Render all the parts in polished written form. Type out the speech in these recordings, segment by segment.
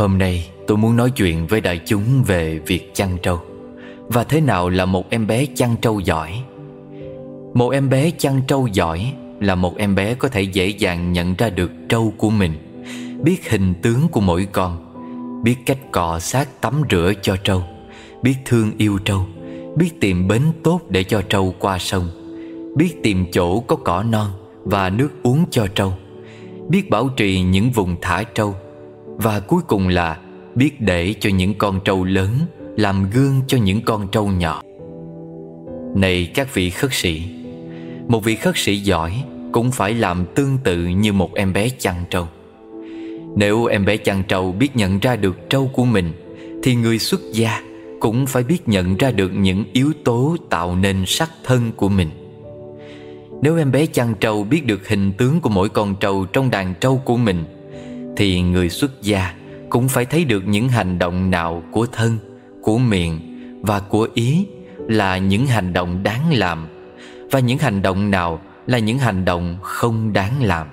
Hôm nay tôi muốn nói chuyện với đại chúng về việc chăn trâu và thế nào là một em bé chăn trâu giỏi. Một em bé chăn trâu giỏi là một em bé có thể dễ dàng nhận ra được trâu của mình, biết hình tướng của mỗi con, biết cách cọ sát tắm rửa cho trâu, biết thương yêu trâu, biết tìm bến tốt để cho trâu qua sông, biết tìm chỗ có cỏ non và nước uống cho trâu, biết bảo trì những vùng thả trâu, và cuối cùng là biết để cho những con trâu lớn làm gương cho những con trâu nhỏ. Này các vị khất sĩ, một vị khất sĩ giỏi cũng phải làm tương tự như một em bé chăn trâu. Nếu em bé chăn trâu biết nhận ra được trâu của mình, thì người xuất gia cũng phải biết nhận ra được những yếu tố tạo nên sắc thân của mình. Nếu em bé chăn trâu biết được hình tướng của mỗi con trâu trong đàn trâu của mình, thì người xuất gia cũng phải thấy được những hành động nào của thân, của miệng và của ý là những hành động đáng làm, và những hành động nào là những hành động không đáng làm.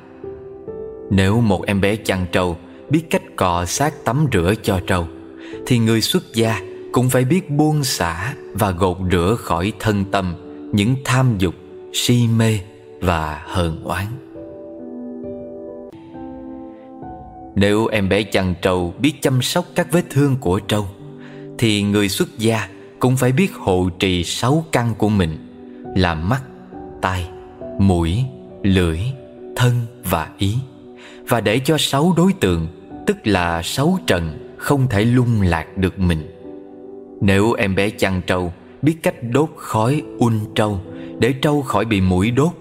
Nếu một em bé chăn trâu biết cách cọ sát tắm rửa cho trâu, thì người xuất gia cũng phải biết buông xả và gột rửa khỏi thân tâm những tham dục, si mê và hờn oán. Nếu em bé chăn trâu biết chăm sóc các vết thương của trâu, thì người xuất gia cũng phải biết hộ trì 6 căn của mình là mắt, tai, mũi, lưỡi, thân và ý, và để cho 6 đối tượng, tức là 6 trần, không thể lung lạc được mình. Nếu em bé chăn trâu biết cách đốt khói un trâu để trâu khỏi bị muỗi đốt,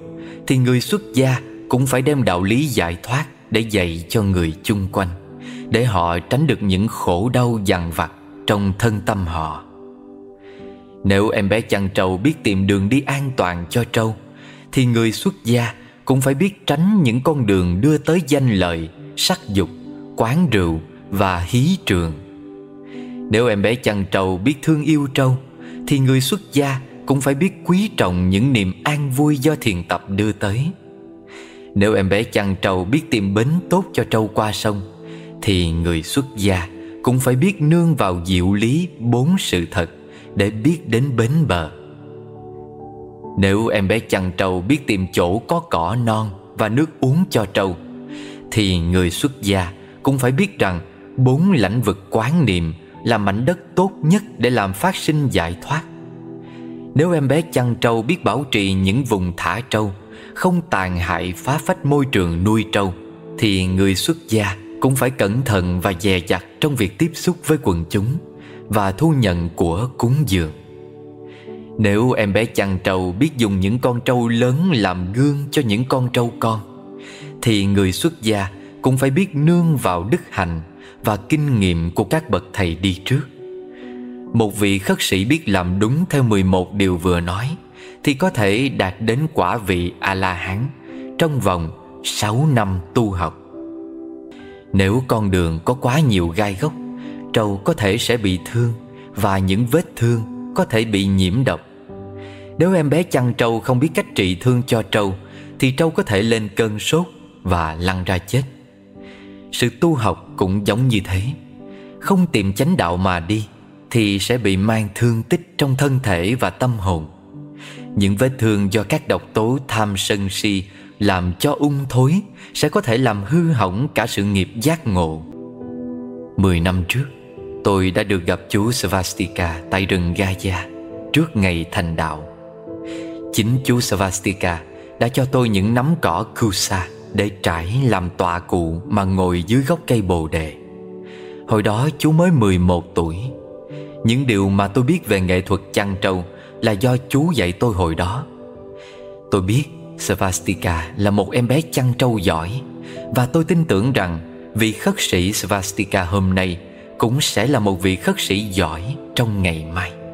thì người xuất gia cũng phải đem đạo lý giải thoát để dạy cho người chung quanh, để họ tránh được những khổ đau dằn vặt trong thân tâm họ. Nếu em bé chăn trâu biết tìm đường đi an toàn cho trâu, thì người xuất gia cũng phải biết tránh những con đường đưa tới danh lợi, sắc dục, quán rượu và hí trường. Nếu em bé chăn trâu biết thương yêu trâu, thì người xuất gia cũng phải biết quý trọng những niềm an vui do thiền tập đưa tới. Nếu em bé chăn trâu biết tìm bến tốt cho trâu qua sông, thì người xuất gia cũng phải biết nương vào diệu lý 4 sự thật để biết đến bến bờ. Nếu em bé chăn trâu biết tìm chỗ có cỏ non và nước uống cho trâu, thì người xuất gia cũng phải biết rằng 4 lãnh vực quán niệm là mảnh đất tốt nhất để làm phát sinh giải thoát. Nếu em bé chăn trâu biết bảo trì những vùng thả trâu, không tàn hại phá phách môi trường nuôi trâu, thì người xuất gia cũng phải cẩn thận và dè dặt trong việc tiếp xúc với quần chúng và thu nhận của cúng dường. Nếu em bé chăn trâu biết dùng những con trâu lớn làm gương cho những con trâu con, thì người xuất gia cũng phải biết nương vào đức hạnh và kinh nghiệm của các bậc thầy đi trước. Một vị khất sĩ biết làm đúng theo 11 điều vừa nói thì có thể đạt đến quả vị A-la-hán trong vòng 6 năm tu học. Nếu con đường có quá nhiều gai góc, trâu có thể sẽ bị thương và những vết thương có thể bị nhiễm độc. Nếu em bé chăn trâu không biết cách trị thương cho trâu, thì trâu có thể lên cơn sốt và lăn ra chết. Sự tu học cũng giống như thế. Không tìm chánh đạo mà đi thì sẽ bị mang thương tích trong thân thể và tâm hồn. Những vết thương do các độc tố tham sân si làm cho ung thối sẽ có thể làm hư hỏng cả sự nghiệp giác ngộ. 10 năm trước, tôi đã được gặp chú Svastika tại rừng Gaia trước ngày thành đạo. Chính chú Svastika đã cho tôi những nắm cỏ kusa để trải làm tọa cụ mà ngồi dưới gốc cây bồ đề. Hồi đó chú mới 11 tuổi. Những điều mà tôi biết về nghệ thuật chăn trâu là do chú dạy tôi hồi đó. Tôi biết Svastika là một em bé chăn trâu giỏi, và tôi tin tưởng rằng vị khất sĩ Svastika hôm nay cũng sẽ là một vị khất sĩ giỏi trong ngày mai.